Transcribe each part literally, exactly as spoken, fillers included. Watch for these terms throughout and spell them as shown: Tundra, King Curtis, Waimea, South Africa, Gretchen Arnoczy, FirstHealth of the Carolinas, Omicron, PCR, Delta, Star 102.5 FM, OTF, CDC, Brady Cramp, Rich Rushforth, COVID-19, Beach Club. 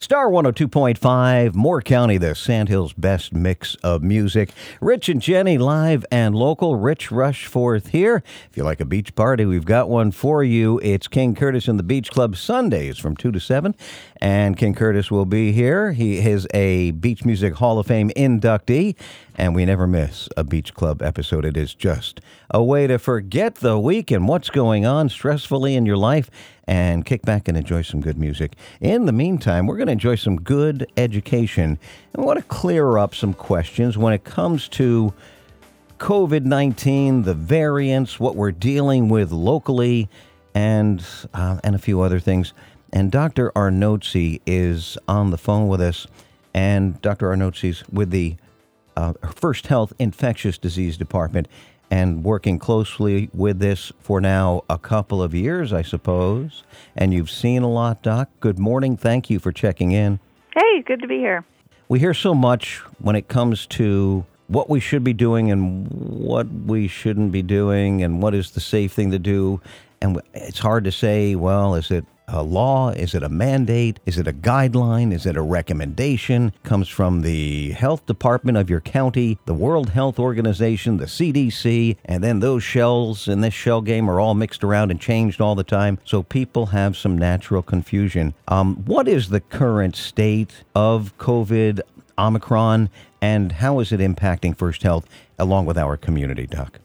Star one oh two point five, Moore County, the Sandhills' best mix of music. Rich and Jenny, live and local. Rich Rushforth here. If you like a beach party, we've got one for you. It's King Curtis and the Beach Club Sundays from two to seven. And King Curtis will be here. He is a Beach Music Hall of Fame inductee. And we never miss a Beach Club episode. It is just a way to forget the week and what's going on stressfully in your life, and kick back and enjoy some good music. In the meantime, we're going to enjoy some good education, and we want to clear up some questions when it comes to covid nineteen, the variants, what we're dealing with locally, and uh, and a few other things. And Doctor Arnoczy is on the phone with us, and Doctor Arnotzy's with the uh, First Health Infectious Disease Department, and working closely with this for now a couple of years, I suppose. And you've seen a lot, Doc. Good morning. Thank you for checking in. Hey, good to be here. We hear so much when it comes to what we should be doing and what we shouldn't be doing and what is the safe thing to do. And it's hard to say, well, is it a law? Is it a mandate? Is it a guideline? Is it a recommendation? Comes from the health department of your county, the World Health Organization, the C D C, and then those shells in this shell game are all mixed around and changed all the time, so people have some natural confusion. Um, what is the current state of COVID, Omicron, and how is it impacting First Health along with our community, Doc?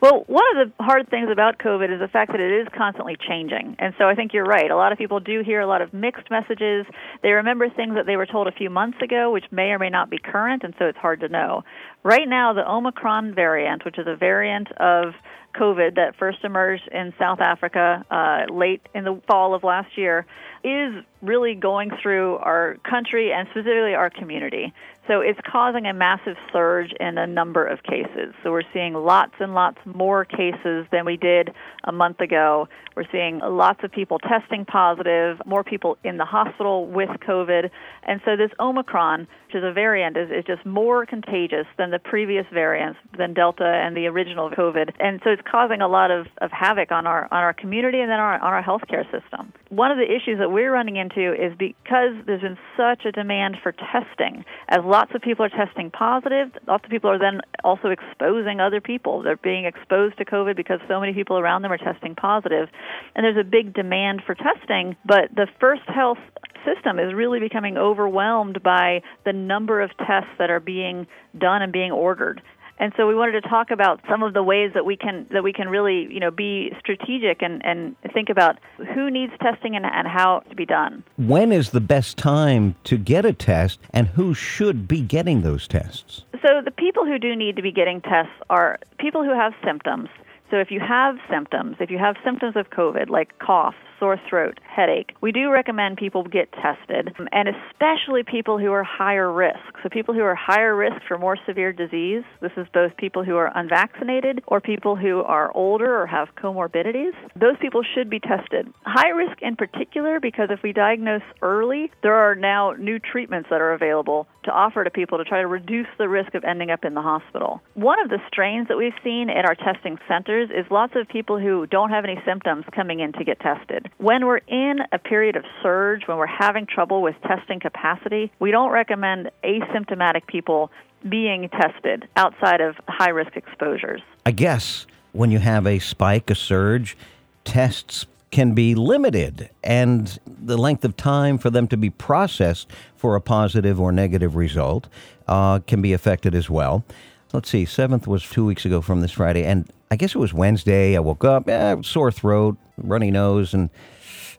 Well, one of the hard things about COVID is the fact that it is constantly changing. And so I think you're right. A lot of people do hear a lot of mixed messages. They remember things that they were told a few months ago, which may or may not be current, and so it's hard to know. Right now, the Omicron variant, which is a variant of COVID that first emerged in South Africa uh, late in the fall of last year, is really going through our country and specifically our community. So it's causing a massive surge in a number of cases. So we're seeing lots and lots more cases than we did a month ago. We're seeing lots of people testing positive, more people in the hospital with COVID. And so this Omicron, which is a variant, is, is just more contagious than the previous variants, than Delta and the original COVID. And so it's causing a lot of, of havoc on our on our community and then our, on our healthcare system. One of the issues that we're running into is because there's been such a demand for testing, as lots of people are testing positive, lots of people are then also exposing other people. They're being exposed to COVID because so many people around them are testing positive. And there's a big demand for testing, but the First Health system is really becoming overwhelmed by the number of tests that are being done and being ordered. And so we wanted to talk about some of the ways that we can that we can really, you know, be strategic and, and think about who needs testing and, and how to be done. When is the best time to get a test and who should be getting those tests? So the people who do need to be getting tests are people who have symptoms. So if you have symptoms, if you have symptoms of COVID, like cough, sore throat, headache, we do recommend people get tested, and especially people who are higher risk. So people who are higher risk for more severe disease, this is both people who are unvaccinated or people who are older or have comorbidities, those people should be tested. High risk in particular, because if we diagnose early, there are now new treatments that are available to offer to people to try to reduce the risk of ending up in the hospital. One of the strains that we've seen in our testing centers is lots of people who don't have any symptoms coming in to get tested. When we're in a period of surge, when we're having trouble with testing capacity, we don't recommend asymptomatic people being tested outside of high-risk exposures. I guess when you have a spike, a surge, tests can be limited, and the length of time for them to be processed for a positive or negative result uh, can be affected as well. Let's see, seventh was two weeks ago from this Friday, and I guess it was Wednesday. I woke up, eh, sore throat, runny nose, and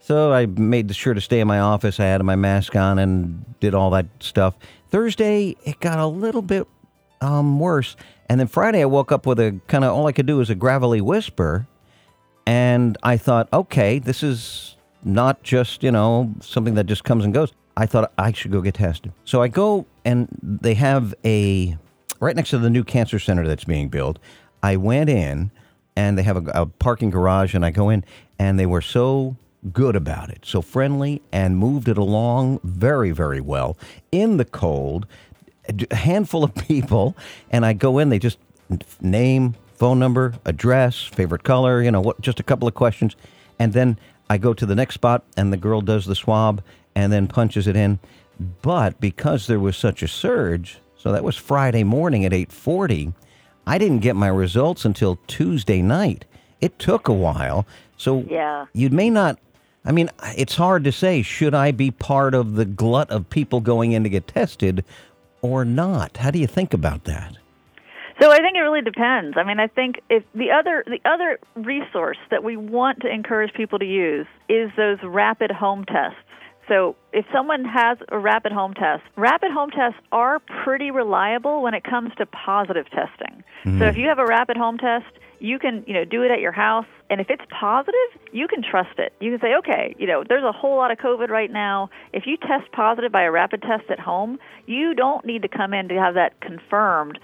so I made sure to stay in my office. I had my mask on and did all that stuff. Thursday, it got a little bit um, worse, and then Friday I woke up with a kind of, all I could do was a gravelly whisper. And I thought, okay, this is not just, you know, something that just comes and goes. I thought I should go get tested. So I go, and they have a, right next to the new cancer center that's being built, I went in, and they have a, a parking garage, and I go in, and they were so good about it, so friendly, and moved it along very, very well. In the cold, a handful of people, and I go in, they just name, phone number, address, favorite color, you know, what, just a couple of questions. And then I go to the next spot, and the girl does the swab, and then punches it in. But because there was such a surge, so that was Friday morning at eight forty, I didn't get my results until Tuesday night. It took a while. So yeah. you may not, I mean, it's hard to say, should I be part of the glut of people going in to get tested or not? How do you think about that? So I think it really depends. I mean, I think if the other the other resource that we want to encourage people to use is those rapid home tests. So if someone has a rapid home test, rapid home tests are pretty reliable when it comes to positive testing. Mm-hmm. So if you have a rapid home test, you can, you know, do it at your house. And if it's positive, you can trust it. You can say, okay, you know, there's a whole lot of COVID right now. If you test positive by a rapid test at home, you don't need to come in to have that confirmed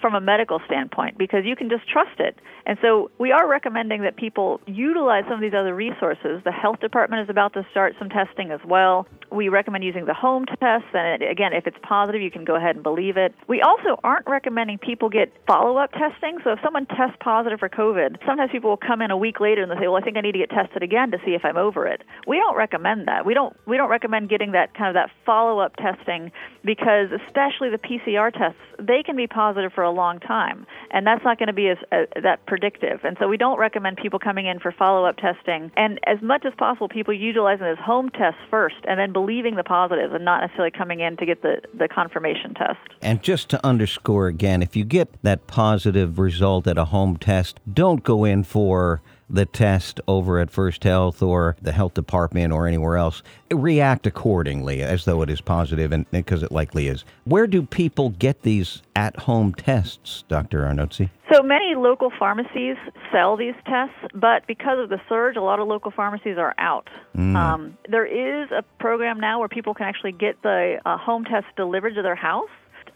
from a medical standpoint, because you can just trust it. And so we are recommending that people utilize some of these other resources. The health department is about to start some testing as well. We recommend using the home test. And again, if it's positive, you can go ahead and believe it. We also aren't recommending people get follow-up testing. So if someone tests positive for COVID, sometimes people will come in a week later and they say, well, I think I need to get tested again to see if I'm over it. We don't recommend that. We don't, we don't recommend getting that kind of that follow-up testing, because especially the P C R tests, they can be positive for a long time, and that's not going to be as uh, that predictive. And so we don't recommend people coming in for follow-up testing, and as much as possible, people utilizing those home tests first and then believing the positives and not necessarily coming in to get the, the confirmation test. And just to underscore again, if you get that positive result at a home test, don't go in for the test over at First Health or the health department or anywhere else. React accordingly as though it is positive, and because it likely is. Where do people get these at-home tests, Doctor Arnoczy? So many local pharmacies sell these tests, but because of the surge, a lot of local pharmacies are out. Mm. Um, there is a program now where people can actually get the uh, home test delivered to their house.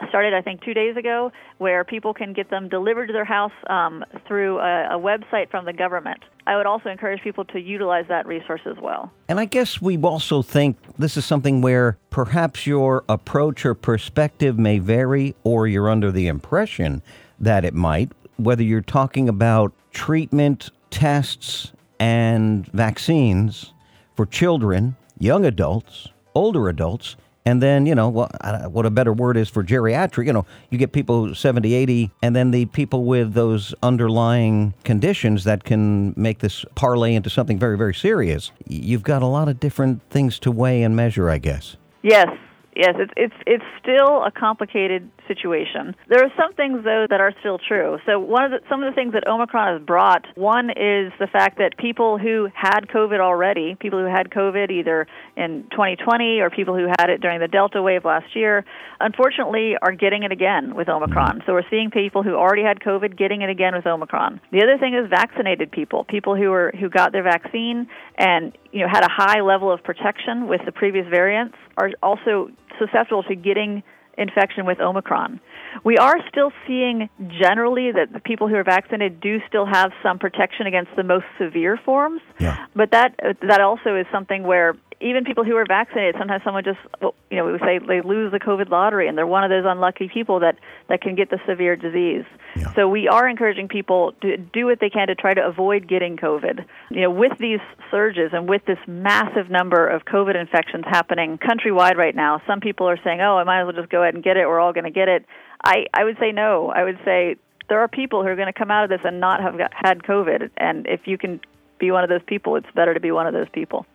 Started, I think, two days ago, where people can get them delivered to their house um, through a, a website from the government. I would also encourage people to utilize that resource as well. And I guess we also think this is something where perhaps your approach or perspective may vary, or you're under the impression that it might, whether you're talking about treatment, tests, and vaccines for children, young adults, older adults. And then, you know, what a better word is for geriatric, you know, you get people seventy, eighty, and then the people with those underlying conditions that can make this parlay into something very, very serious. You've got a lot of different things to weigh and measure, I guess. Yes. Yes, it's it's it's still a complicated situation. There are some things, though, that are still true. So one of the, some of the things that Omicron has brought, one is the fact that people who had COVID already, people who had COVID either in twenty twenty or people who had it during the Delta wave last year, unfortunately are getting it again with Omicron. So we're seeing people who already had COVID getting it again with Omicron. The other thing is vaccinated people, people who were who got their vaccine and, you know, had a high level of protection with the previous variants, are also susceptible to getting infection with Omicron. We are still seeing generally that the people who are vaccinated do still have some protection against the most severe forms, yeah. but that that also is something where even people who are vaccinated, sometimes someone just, you know, we say they lose the COVID lottery and they're one of those unlucky people that, that can get the severe disease. Yeah. So we are encouraging people to do what they can to try to avoid getting COVID. You know, with these surges and with this massive number of COVID infections happening countrywide right now, some people are saying, oh, I might as well just go ahead and get it. We're all going to get it. I, I would say no. I would say there are people who are going to come out of this and not have got, had COVID. And if you can be one of those people, it's better to be one of those people.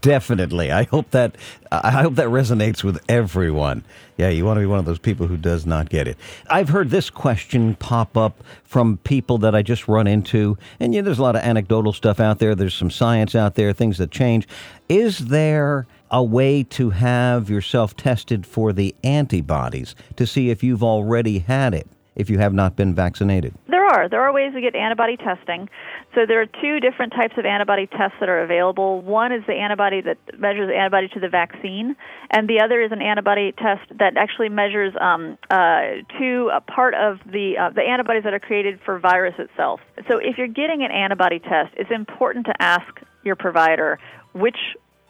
Definitely. I hope that I hope that resonates with everyone. Yeah, you want to be one of those people who does not get it. I've heard this question pop up from people that I just run into. And you know, there's a lot of anecdotal stuff out there. There's some science out there, things that change. Is there a way to have yourself tested for the antibodies to see if you've already had it, if you have not been vaccinated? There are. There are ways to get antibody testing. So there are two different types of antibody tests that are available. One is the antibody that measures the antibody to the vaccine, and the other is an antibody test that actually measures um, uh, to a part of the uh, the antibodies that are created for virus itself. So if you're getting an antibody test, it's important to ask your provider which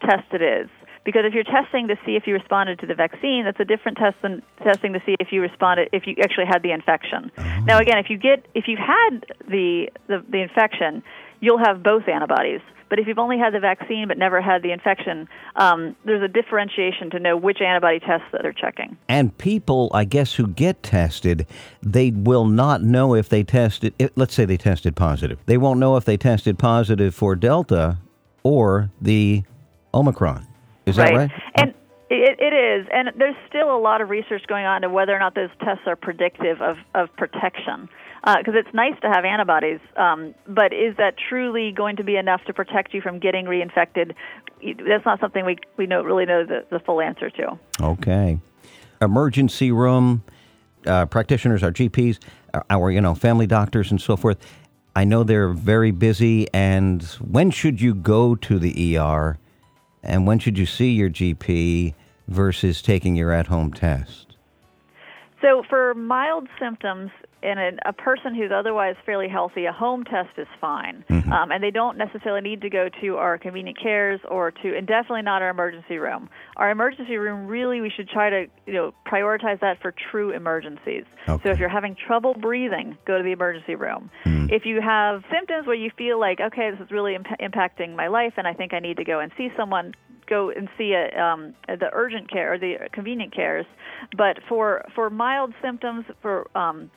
test it is. Because if you're testing to see if you responded to the vaccine, that's a different test than testing to see if you responded, if you actually had the infection. Now, again, if you get, if you've had the, the, the infection, you'll have both antibodies. But if you've only had the vaccine but never had the infection, um, there's a differentiation to know which antibody tests that they're checking. And people, I guess, who get tested, they will not know if they tested, if, let's say they tested positive. They won't know if they tested positive for Delta or the Omicron. Is that right? And it, it is. And there's still a lot of research going on to whether or not those tests are predictive of, of protection. Because uh, it's nice to have antibodies, um, but is that truly going to be enough to protect you from getting reinfected? That's not something we we know really know the, the full answer to. Okay. Emergency room uh, practitioners, our G Ps, our you know family doctors and so forth, I know they're very busy. And when should you go to the E R and when should you see your G P versus taking your at-home test? So for mild symptoms, in a, a person who's otherwise fairly healthy, a home test is fine. Mm-hmm. Um, and they don't necessarily need to go to our convenient cares or to, and definitely not our emergency room. Our emergency room, really, we should try to you know prioritize that for true emergencies. Okay. So if you're having trouble breathing, go to the emergency room. Mm. If you have symptoms where you feel like, okay, this is really imp- impacting my life and I think I need to go and see someone, go and see a, um, the urgent care or the convenient cares. But for, for mild symptoms, for um,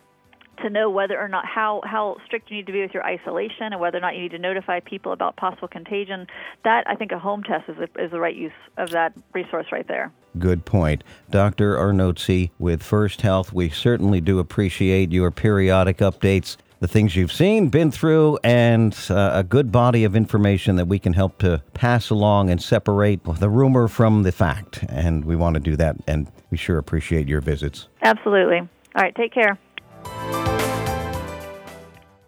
to know whether or not how, how strict you need to be with your isolation and whether or not you need to notify people about possible contagion, that I think a home test is, a, is the right use of that resource right there. Good point. Doctor Arnoczy with First Health, we certainly do appreciate your periodic updates, the things you've seen, been through, and uh, a good body of information that we can help to pass along and separate the rumor from the fact. And we want to do that, and we sure appreciate your visits. Absolutely. All right, take care.